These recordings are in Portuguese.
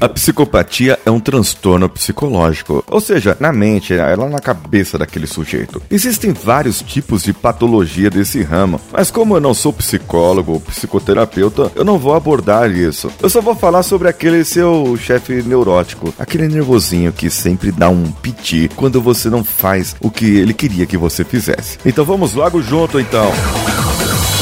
A psicopatia é um transtorno psicológico, ou seja, na mente, é lá na cabeça daquele sujeito. Existem vários tipos de patologia desse ramo, mas como eu não sou psicólogo ou psicoterapeuta, eu não vou abordar isso. Eu só vou falar sobre aquele seu chefe neurótico, aquele nervosinho que sempre dá um piti quando você não faz o que ele queria que você fizesse. Então vamos logo junto, então.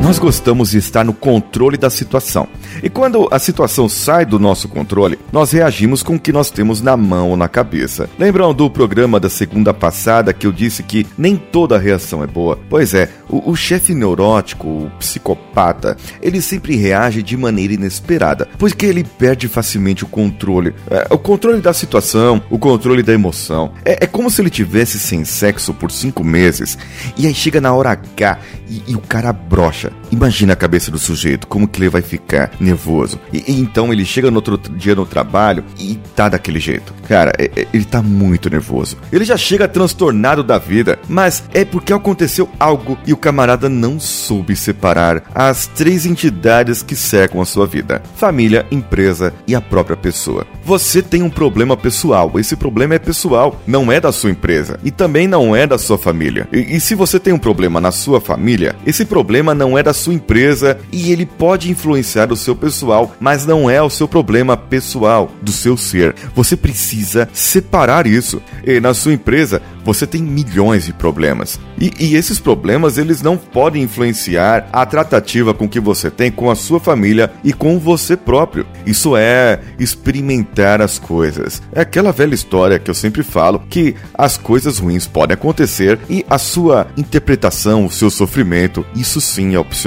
Nós gostamos de estar no controle da situação. E quando a situação sai do nosso controle, nós reagimos com o que nós temos na mão ou na cabeça. Lembram do programa da segunda passada que eu disse que nem toda reação é boa? Pois é, o chefe neurótico, o psicopata, ele sempre reage de maneira inesperada, porque ele perde facilmente o controle. O controle da situação, o controle da emoção. É como se ele tivesse sem sexo por 5 meses e aí chega na hora H e o cara brocha. Imagina a cabeça do sujeito, como que ele vai ficar nervoso. E então ele chega no outro dia no trabalho e tá daquele jeito. Cara, ele tá muito nervoso. Ele já chega transtornado da vida, mas é porque aconteceu algo e o camarada não soube separar as 3 entidades que cercam a sua vida: família, empresa e a própria pessoa. Você tem um problema pessoal, esse problema é pessoal, não é da sua empresa e também não é da sua família. E se você tem um problema na sua família, esse problema não é da sua empresa e ele pode influenciar o seu pessoal, mas não é o seu problema pessoal, do seu ser. Você precisa separar isso. E na sua empresa, você tem milhões de problemas. E esses problemas, eles não podem influenciar a tratativa com que você tem com a sua família e com você próprio. Isso é experimentar as coisas. É aquela velha história que eu sempre falo, que as coisas ruins podem acontecer e a sua interpretação, o seu sofrimento, isso sim é opcional.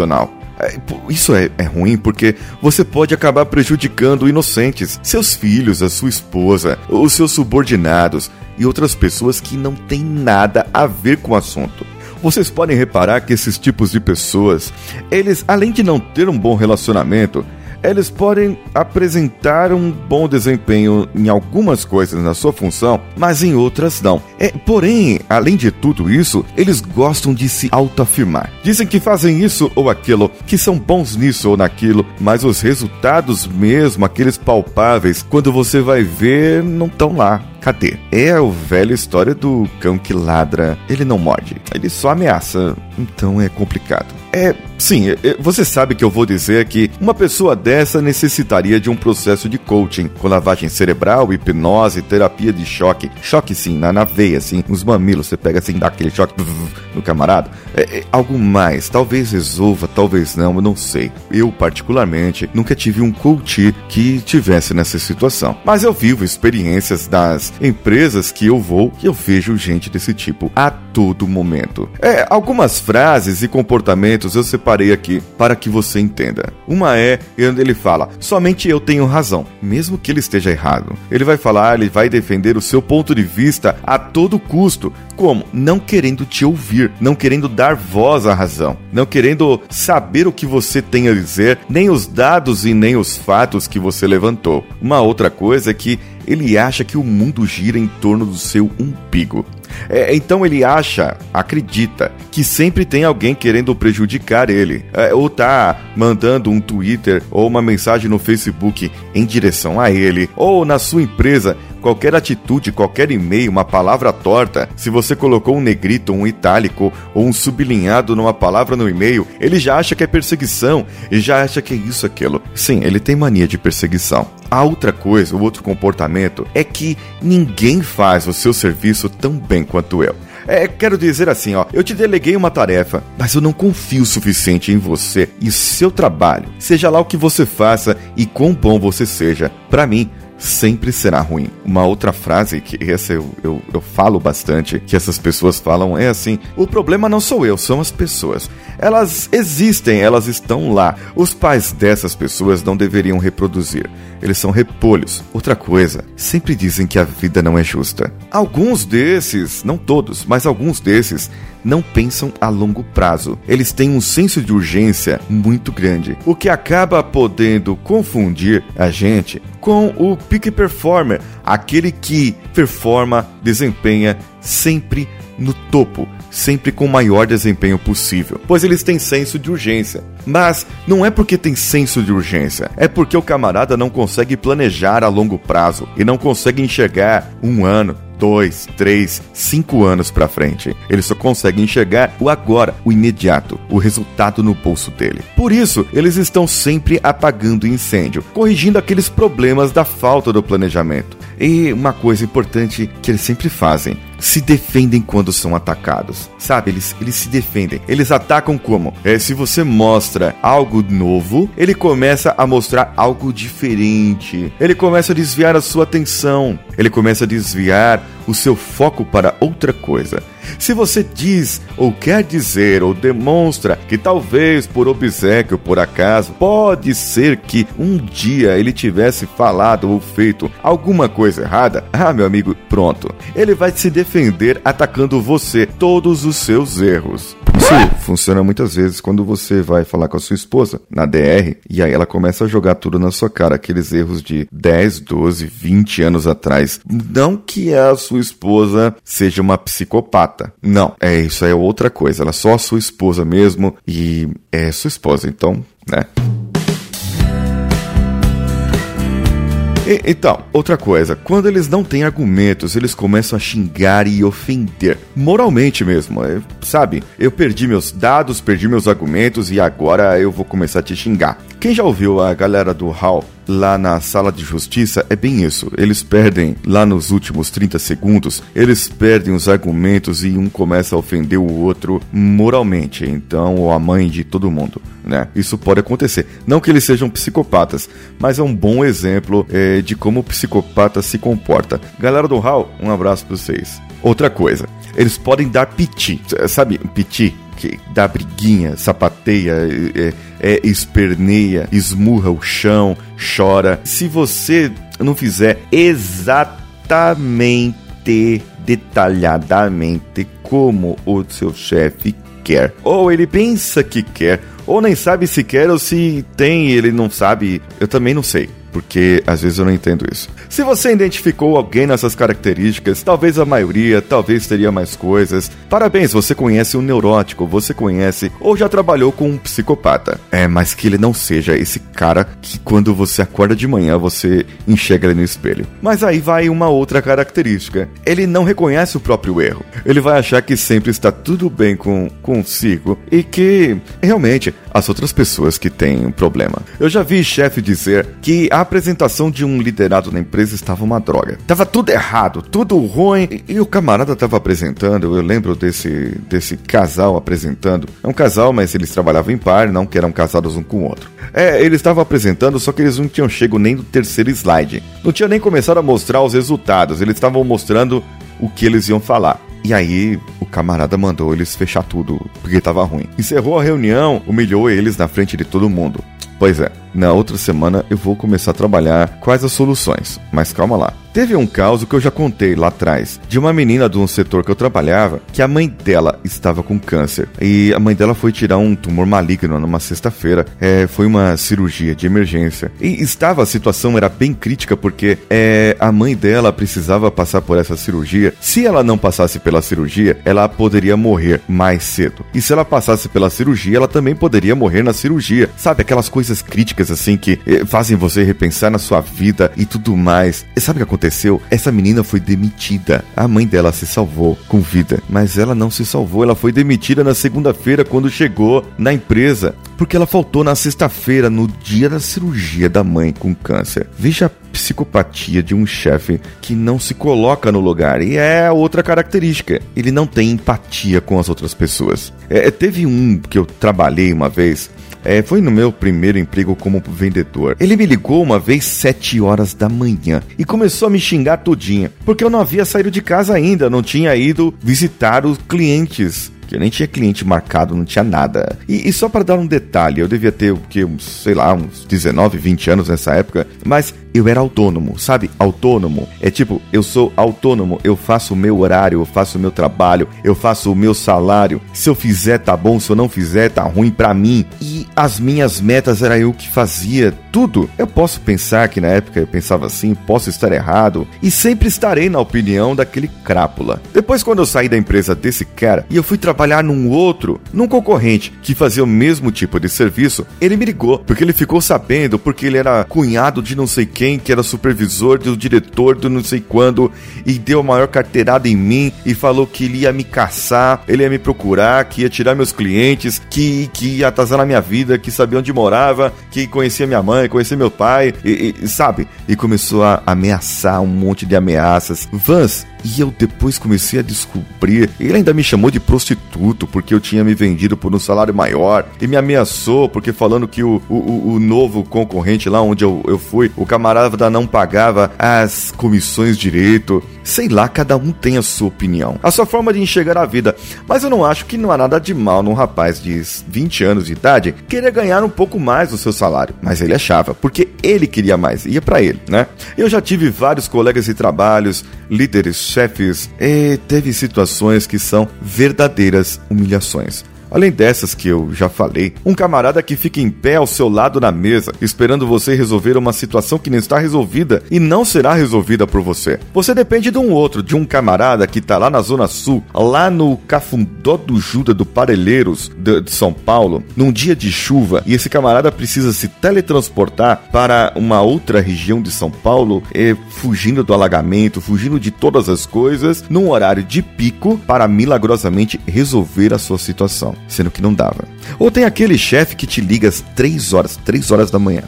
Isso é ruim porque você pode acabar prejudicando inocentes, seus filhos, a sua esposa, os seus subordinados e outras pessoas que não têm nada a ver com o assunto. Vocês podem reparar que esses tipos de pessoas, eles, além de não ter um bom relacionamento, eles podem apresentar um bom desempenho em algumas coisas na sua função, mas em outras não. Porém, além de tudo isso, eles gostam de se autoafirmar. Dizem que fazem isso ou aquilo, que são bons nisso ou naquilo, mas os resultados mesmo, aqueles palpáveis, quando você vai ver, não estão lá. Cadê? É a velha história do cão que ladra. Ele não morde, ele só ameaça. Então é complicado. Sim, você sabe que eu vou dizer que uma pessoa dessa necessitaria de um processo de coaching, com lavagem cerebral, hipnose, terapia de choque. Choque sim, na veia, assim, nos mamilos, você pega assim, dá aquele choque no camarada. Algo mais, talvez resolva, talvez não, eu não sei. Eu, particularmente, nunca tive um coach que tivesse nessa situação. Mas eu vivo experiências das empresas que eu vou e eu vejo gente desse tipo a todo momento. Algumas frases e comportamentos eu separei aqui para que você entenda. Uma é, ele fala, somente eu tenho razão, mesmo que ele esteja errado. Ele vai falar, ele vai defender o seu ponto de vista a todo custo, como não querendo te ouvir, não querendo dar voz à razão, não querendo saber o que você tem a dizer, nem os dados e nem os fatos que você levantou. Uma outra coisa é que ele acha que o mundo gira em torno do seu umbigo. Então ele acredita, que sempre tem alguém querendo prejudicar ele, ou tá mandando um Twitter ou uma mensagem no Facebook em direção a ele, ou na sua empresa, qualquer atitude, qualquer e-mail, uma palavra torta. Se você colocou um negrito, um itálico ou um sublinhado numa palavra no e-mail, ele já acha que é perseguição e já acha que é isso, aquilo. Sim, ele tem mania de perseguição. A outra coisa, o outro comportamento, é que ninguém faz o seu serviço tão bem quanto eu. Quero dizer assim, ó, eu te deleguei uma tarefa, mas eu não confio o suficiente em você e seu trabalho, seja lá o que você faça e quão bom você seja. Pra mim, sempre será ruim. Uma outra frase, que essa eu falo bastante, que essas pessoas falam, é assim: o problema não sou eu, são as pessoas. Elas existem, elas estão lá. Os pais dessas pessoas não deveriam reproduzir. Eles são repolhos. Outra coisa, sempre dizem que a vida não é justa. Alguns desses, não todos, mas alguns desses não pensam a longo prazo. Eles têm um senso de urgência muito grande, o que acaba podendo confundir a gente com o peak performer, aquele que performa, desempenha sempre no topo, sempre com o maior desempenho possível, pois eles têm senso de urgência. Mas não é porque tem senso de urgência, é porque o camarada não consegue planejar a longo prazo e não consegue enxergar 1 ano, 2, 3, 5 anos pra frente. Ele só consegue enxergar o agora, o imediato, o resultado no bolso dele. Por isso, eles estão sempre apagando incêndio, corrigindo aqueles problemas da falta do planejamento. E uma coisa importante que eles sempre fazem: se defendem quando são atacados. Sabe, eles se defendem. Eles atacam como? Se você mostra algo novo, ele começa a mostrar algo diferente. Ele começa a desviar a sua atenção. Ele começa a desviar o seu foco para outra coisa. Se você diz, ou quer dizer, ou demonstra que talvez por obséquio, por acaso, pode ser que um dia ele tivesse falado ou feito alguma coisa errada, meu amigo, pronto. Ele vai se defender atacando você, todos os seus erros. Isso funciona muitas vezes quando você vai falar com a sua esposa na DR e aí ela começa a jogar tudo na sua cara, aqueles erros de 10, 12, 20 anos atrás. Não que a sua esposa seja uma psicopata, não, isso é outra coisa, ela é só a sua esposa mesmo e é sua esposa, então, né? Então, outra coisa, quando eles não têm argumentos, eles começam a xingar e ofender, moralmente mesmo, sabe? Eu perdi meus dados, perdi meus argumentos e agora eu vou começar a te xingar. Quem já ouviu a galera do Hall lá na sala de justiça, é bem isso. Eles perdem, lá nos últimos 30 segundos, eles perdem os argumentos e um começa a ofender o outro moralmente, então, ou a mãe de todo mundo, né? Isso pode acontecer. Não que eles sejam psicopatas, mas é um bom exemplo de como o psicopata se comporta. Galera do Hall, um abraço pra vocês. Outra coisa, eles podem dar piti, sabe? Piti, que dá briguinha, sapateia, esperneia, esmurra o chão, chora. Se você não fizer exatamente, detalhadamente como o seu chefe quer, ou ele pensa que quer, ou nem sabe se quer, ou se tem, ele não sabe, eu também não sei, porque às vezes eu não entendo isso. Se você identificou alguém nessas características, talvez a maioria, talvez teria mais coisas, parabéns, você conhece um neurótico, você conhece ou já trabalhou com um psicopata. Mas que ele não seja esse cara que quando você acorda de manhã você enxerga ele no espelho. Mas aí vai uma outra característica: ele não reconhece o próprio erro. Ele vai achar que sempre está tudo bem consigo e que realmente as outras pessoas que têm um problema. Eu já vi chefe dizer que a apresentação de um liderado na empresa estava uma droga. Tava tudo errado, tudo ruim. E o camarada tava apresentando, eu lembro desse casal apresentando. É um casal, mas eles trabalhavam em par, não que eram casados um com o outro. Eles estavam apresentando, só que eles não tinham chego nem do terceiro slide. Não tinha nem começado a mostrar os resultados, eles estavam mostrando o que eles iam falar. E aí, o camarada mandou eles fechar tudo, porque tava ruim. Encerrou a reunião, humilhou eles na frente de todo mundo. Pois é, na outra semana eu vou começar a trabalhar quais as soluções, mas calma lá. Teve um caso que eu já contei lá atrás, de uma menina de um setor que eu trabalhava, que a mãe dela estava com câncer. E a mãe dela foi tirar um tumor maligno numa sexta-feira, foi uma cirurgia de emergência. E a situação era bem crítica porque a mãe dela precisava passar por essa cirurgia. Se ela não passasse pela cirurgia, ela poderia morrer mais cedo. E se ela passasse pela cirurgia, ela também poderia morrer na cirurgia. Sabe, aquelas coisas críticas assim que fazem você repensar na sua vida e tudo mais. E sabe o que aconteceu? Essa menina foi demitida. A mãe dela se salvou com vida, mas ela não se salvou. Ela foi demitida na segunda-feira quando chegou na empresa, porque ela faltou na sexta-feira, no dia da cirurgia da mãe com câncer. Veja a psicopatia de um chefe que não se coloca no lugar. E é outra característica: ele não tem empatia com as outras pessoas. Teve um que eu trabalhei uma vez Foi no meu primeiro emprego como vendedor. Ele me ligou uma vez 7 horas da manhã e começou a me xingar tudinha, porque eu não havia saído de casa ainda, não tinha ido visitar os clientes. Que eu nem tinha cliente marcado, não tinha nada. E só para dar um detalhe, eu devia ter, uns 19, 20 anos nessa época, mas eu era autônomo, sabe? Autônomo. É tipo, eu sou autônomo, eu faço o meu horário, eu faço o meu trabalho, eu faço o meu salário. Se eu fizer, tá bom, se eu não fizer, tá ruim pra mim. E as minhas metas era eu que fazia tudo. Eu posso pensar que na época eu pensava assim, posso estar errado, e sempre estarei na opinião daquele crápula. Depois, quando eu saí da empresa desse cara, e eu fui trabalhar num concorrente que fazia o mesmo tipo de serviço, ele me ligou, porque ele ficou sabendo, porque ele era cunhado de não sei quem, que era supervisor do diretor do não sei quando, e deu a maior carteirada em mim, e falou que ele ia me caçar, ele ia me procurar, que ia tirar meus clientes, que ia atazanar minha vida, que sabia onde morava, que conhecia minha mãe, conhecia meu pai, sabe? E começou a ameaçar, um monte de ameaças. E eu depois comecei a descobrir. Ele ainda me chamou de prostituto porque eu tinha me vendido por um salário maior, e me ameaçou porque falando que o novo concorrente lá onde eu fui, o camarada não pagava as comissões direito. Sei lá, cada um tem a sua opinião, a sua forma de enxergar a vida, mas eu não acho que não há nada de mal num rapaz de 20 anos de idade querer ganhar um pouco mais do seu salário, mas ele achava, porque ele queria mais, ia pra ele, né? Eu já tive vários colegas de trabalhos, líderes, chefes, e teve situações que são verdadeiras humilhações. Além dessas que eu já falei, um camarada que fica em pé ao seu lado na mesa, esperando você resolver uma situação que não está resolvida e não será resolvida por você. Você depende de um camarada que está lá na Zona Sul, lá no Cafundó do Judas do Parelheiros de São Paulo, num dia de chuva, e esse camarada precisa se teletransportar para uma outra região de São Paulo, fugindo do alagamento, fugindo de todas as coisas, num horário de pico, para milagrosamente resolver a sua situação. Sendo que não dava. Ou tem aquele chefe que te liga às 3 horas da manhã.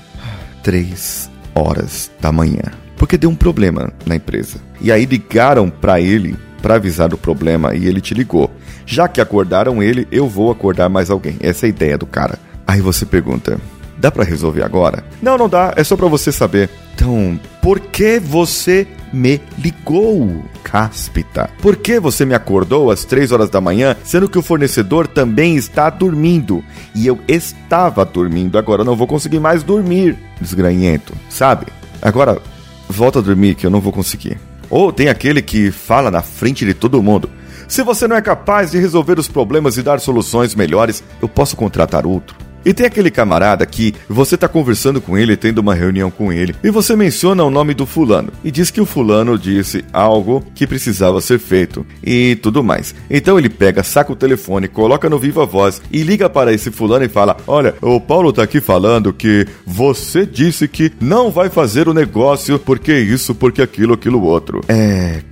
3 horas da manhã. Porque deu um problema na empresa. E aí ligaram pra ele pra avisar do problema e ele te ligou. Já que acordaram ele, eu vou acordar mais alguém. Essa é a ideia do cara. Aí você pergunta, dá pra resolver agora? Não, não dá. É só pra você saber. Então, por que você me ligou? Cáspita. Por que você me acordou às 3 horas da manhã, sendo que o fornecedor também está dormindo? E eu estava dormindo, agora eu não vou conseguir mais dormir. Desgranhento, sabe? Agora, volta a dormir que eu não vou conseguir. Ou tem aquele que fala na frente de todo mundo. Se você não é capaz de resolver os problemas e dar soluções melhores, eu posso contratar outro. E tem aquele camarada que você tá conversando com ele, tendo uma reunião com ele, e você menciona o nome do fulano, e diz que o fulano disse algo que precisava ser feito, e tudo mais. Então ele pega, saca o telefone, coloca no viva voz, e liga para esse fulano e fala, olha, o Paulo tá aqui falando que você disse que não vai fazer o negócio, porque isso, porque aquilo outro.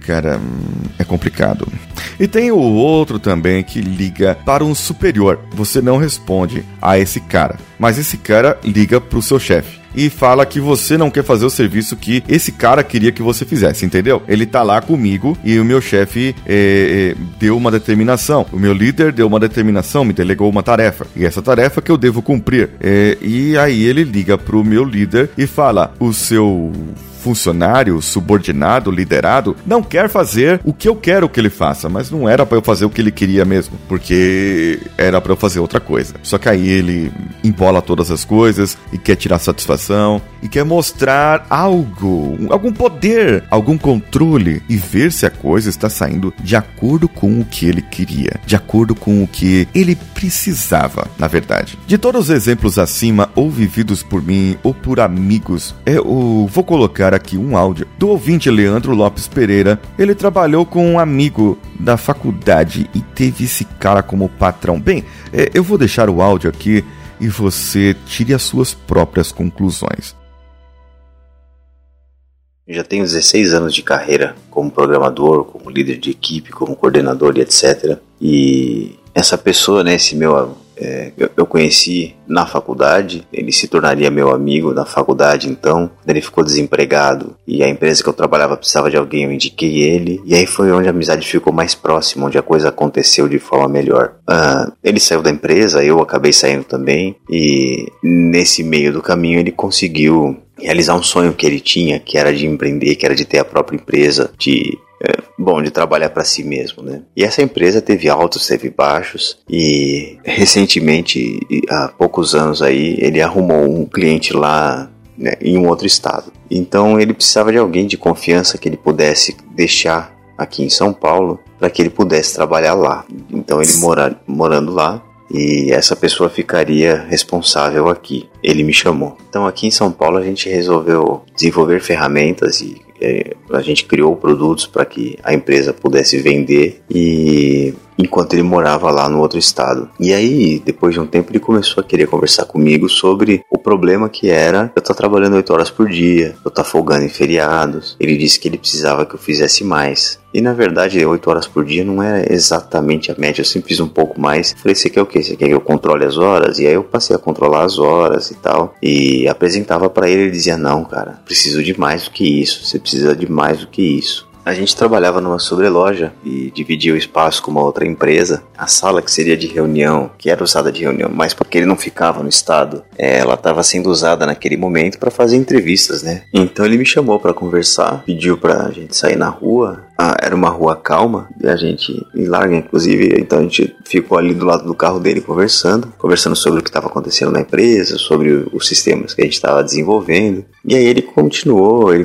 Cara, é complicado. E tem o outro também que liga para um superior, você não responde a esse cara, mas esse cara liga pro seu chefe e fala que você não quer fazer o serviço que esse cara queria que você fizesse, entendeu? Ele tá lá comigo e o meu chefe deu uma determinação, o meu líder deu uma determinação, me delegou uma tarefa, e essa tarefa que eu devo cumprir. E aí ele liga pro meu líder e fala, o seu funcionário, subordinado, liderado, não quer fazer o que eu quero que ele faça, mas não era pra eu fazer o que ele queria mesmo, porque era pra eu fazer outra coisa. Só que aí ele embola todas as coisas e quer tirar satisfação e quer mostrar algum poder, algum controle e ver se a coisa está saindo de acordo com o que ele queria, de acordo com o que ele precisava, na verdade. De todos os exemplos acima, ou vividos por mim ou por amigos, eu vou colocar aqui um áudio do ouvinte Leandro Lopes Pereira. Ele trabalhou com um amigo da faculdade e teve esse cara como patrão. Bem, eu vou deixar o áudio aqui e você tire as suas próprias conclusões. Eu já tenho 16 anos de carreira como programador, como líder de equipe, como coordenador e etc. E essa pessoa, né, esse meu eu conheci na faculdade, ele se tornaria meu amigo na faculdade então. Ele ficou desempregado e a empresa que eu trabalhava precisava de alguém, eu indiquei ele. E aí foi onde a amizade ficou mais próxima, onde a coisa aconteceu de forma melhor. Ele saiu da empresa, eu acabei saindo também. E nesse meio do caminho ele conseguiu realizar um sonho que ele tinha, que era de empreender, que era de ter a própria empresa, de trabalhar para si mesmo, né? E essa empresa teve altos, teve baixos, e recentemente, há poucos anos aí, ele arrumou um cliente lá, né, em um outro estado. Então ele precisava de alguém de confiança que ele pudesse deixar aqui em São Paulo para que ele pudesse trabalhar lá. Então ele morando lá, e essa pessoa ficaria responsável aqui. Ele me chamou. Então aqui em São Paulo a gente resolveu desenvolver ferramentas e a gente criou produtos para que a empresa pudesse vender, e enquanto ele morava lá no outro estado. E aí, depois de um tempo, ele começou a querer conversar comigo sobre o problema que era eu estar trabalhando 8 horas por dia, eu estar folgando em feriados. Ele disse que ele precisava que eu fizesse mais. E na verdade, 8 horas por dia não era exatamente a média, eu sempre fiz um pouco mais. Falei, você quer o quê? Você quer que eu controle as horas? E aí eu passei a controlar as horas e tal. E apresentava para ele, ele dizia, não, cara, preciso de mais do que isso, você precisa de mais do que isso. A gente trabalhava numa sobreloja e dividia o espaço com uma outra empresa. A sala que seria de reunião, que era usada de reunião, mas porque ele não ficava no estado, ela estava sendo usada naquele momento para fazer entrevistas, né? Então ele me chamou para conversar, pediu para a gente sair na rua. Era uma rua calma, e a gente em larga, inclusive, então a gente ficou ali do lado do carro dele conversando sobre o que estava acontecendo na empresa, sobre os sistemas que a gente estava desenvolvendo. E aí ele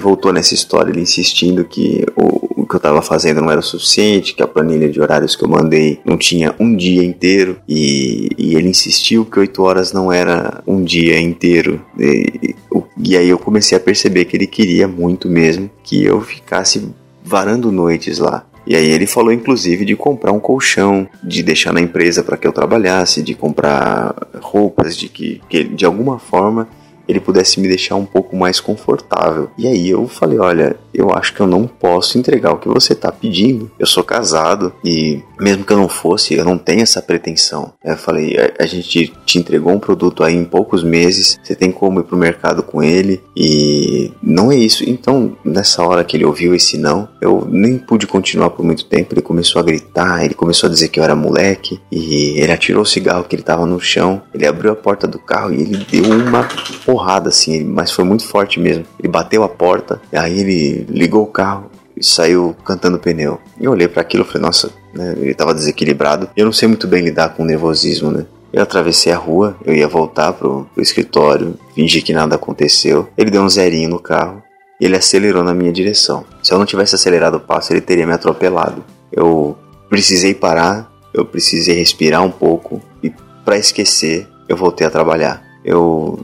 voltou nessa história, ele insistindo que o que eu estava fazendo não era o suficiente, que a planilha de horários que eu mandei não tinha um dia inteiro, e ele insistiu que 8 horas não era um dia inteiro, e aí eu comecei a perceber que ele queria muito mesmo que eu ficasse varando noites lá. E aí ele falou inclusive de comprar um colchão, de deixar na empresa para que eu trabalhasse, de comprar roupas, de que de alguma forma ele pudesse me deixar um pouco mais confortável. E aí eu falei, olha, eu acho que eu não posso entregar o que você está pedindo. Eu sou casado e mesmo que eu não fosse, eu não tenho essa pretensão. Eu falei, a gente te entregou um produto aí em poucos meses, você tem como ir pro mercado com ele, e não é isso. Então, nessa hora que ele ouviu esse não, eu nem pude continuar por muito tempo. Ele começou a gritar, ele começou a dizer que eu era moleque, e ele atirou o cigarro que ele tava no chão, ele abriu a porta do carro e ele deu uma porrada assim, mas foi muito forte mesmo. Ele bateu a porta, e aí ele ligou o carro e saiu cantando pneu. Eu olhei para aquilo e falei, nossa, né, ele estava desequilibrado. Eu não sei muito bem lidar com o nervosismo, né? Eu atravessei a rua, eu ia voltar pro escritório, fingi que nada aconteceu. Ele deu um zerinho no carro e ele acelerou na minha direção. Se eu não tivesse acelerado o passo, ele teria me atropelado. Eu precisei parar, eu precisei respirar um pouco, e para esquecer, eu voltei a trabalhar. Eu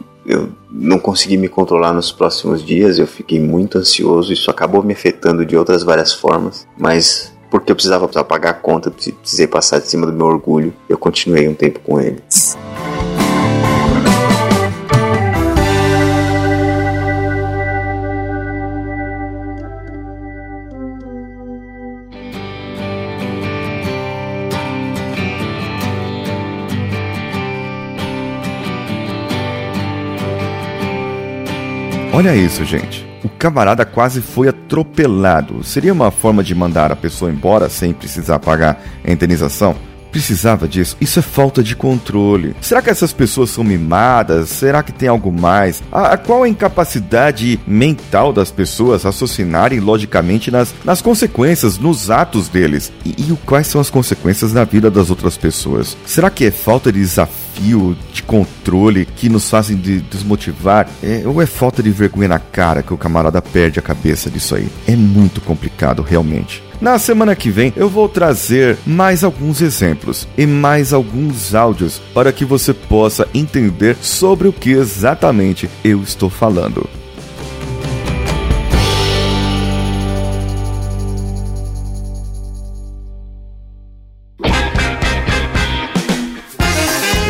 não consegui me controlar nos próximos dias, eu fiquei muito ansioso, isso acabou me afetando de outras várias formas, mas porque eu precisava pagar a conta, eu precisei passar de cima do meu orgulho, eu continuei um tempo com ele. Olha isso, gente. O camarada quase foi atropelado. Seria uma forma de mandar a pessoa embora sem precisar pagar a indenização? Precisava disso? Isso é falta de controle. Será que essas pessoas são mimadas? Será que tem algo mais? Qual a incapacidade mental das pessoas raciocinarem logicamente nas consequências, nos atos deles? E quais são as consequências na vida das outras pessoas? Será que é falta de desafio, de controle que nos fazem desmotivar? Ou é falta de vergonha na cara que o camarada perde a cabeça disso aí? É muito complicado, realmente. Na semana que vem eu vou trazer mais alguns exemplos e mais alguns áudios para que você possa entender sobre o que exatamente eu estou falando.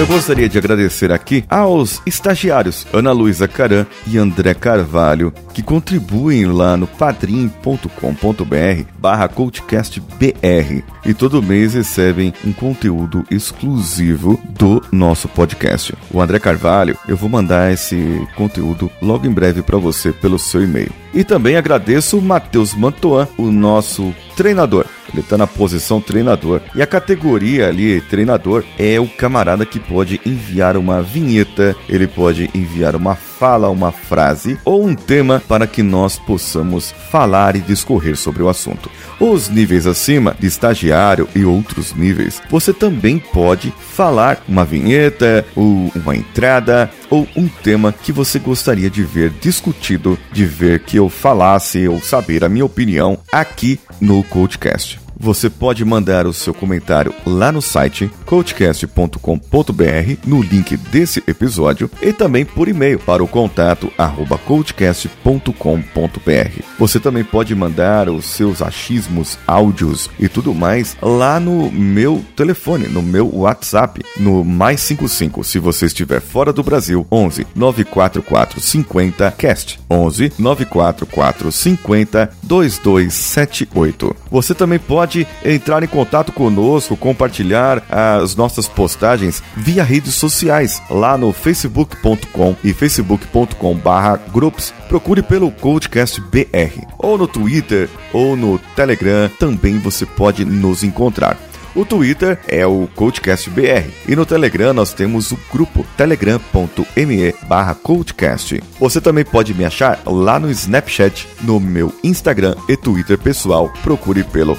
Eu gostaria de agradecer aqui aos estagiários Ana Luísa Caran e André Carvalho, que contribuem lá no padrim.com.br/CoachCastBR e todo mês recebem um conteúdo exclusivo do nosso podcast. O André Carvalho, eu vou mandar esse conteúdo logo em breve para você pelo seu e-mail. E também agradeço o Matheus Mantoan, o nosso treinador. Ele está na posição treinador. E a categoria ali, treinador, é o camarada que pode enviar uma vinheta, ele pode enviar uma fala, uma frase ou um tema para que nós possamos falar e discorrer sobre o assunto. Os níveis acima, de estagiário e outros níveis, você também pode falar uma vinheta ou uma entrada ou um tema que você gostaria de ver discutido, de ver que eu falasse ou saber a minha opinião aqui no CoachCast. Você pode mandar o seu comentário lá no site coachcast.com.br no link desse episódio e também por e-mail para o contato@coachcast.com.br. Você também pode mandar os seus achismos, áudios e tudo mais lá no meu telefone, no meu WhatsApp, no mais 55, se você estiver fora do Brasil, 11 944 50 cast, 11 944 50 2278. Você também pode entrar em contato conosco, compartilhar as nossas postagens via redes sociais, lá no facebook.com e facebook.com/groups. Procure pelo CoachCast BR, ou no Twitter ou no Telegram, também você pode nos encontrar. O Twitter é o CoachCastBR e no Telegram nós temos o grupo telegram.me/CoachCast. Você também pode me achar lá no Snapchat, no meu Instagram e Twitter pessoal. Procure pelo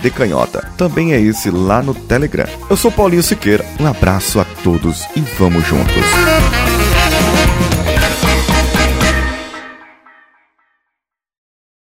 @decanhota. Também é esse lá no Telegram. Eu sou Paulinho Siqueira, um abraço a todos e vamos juntos!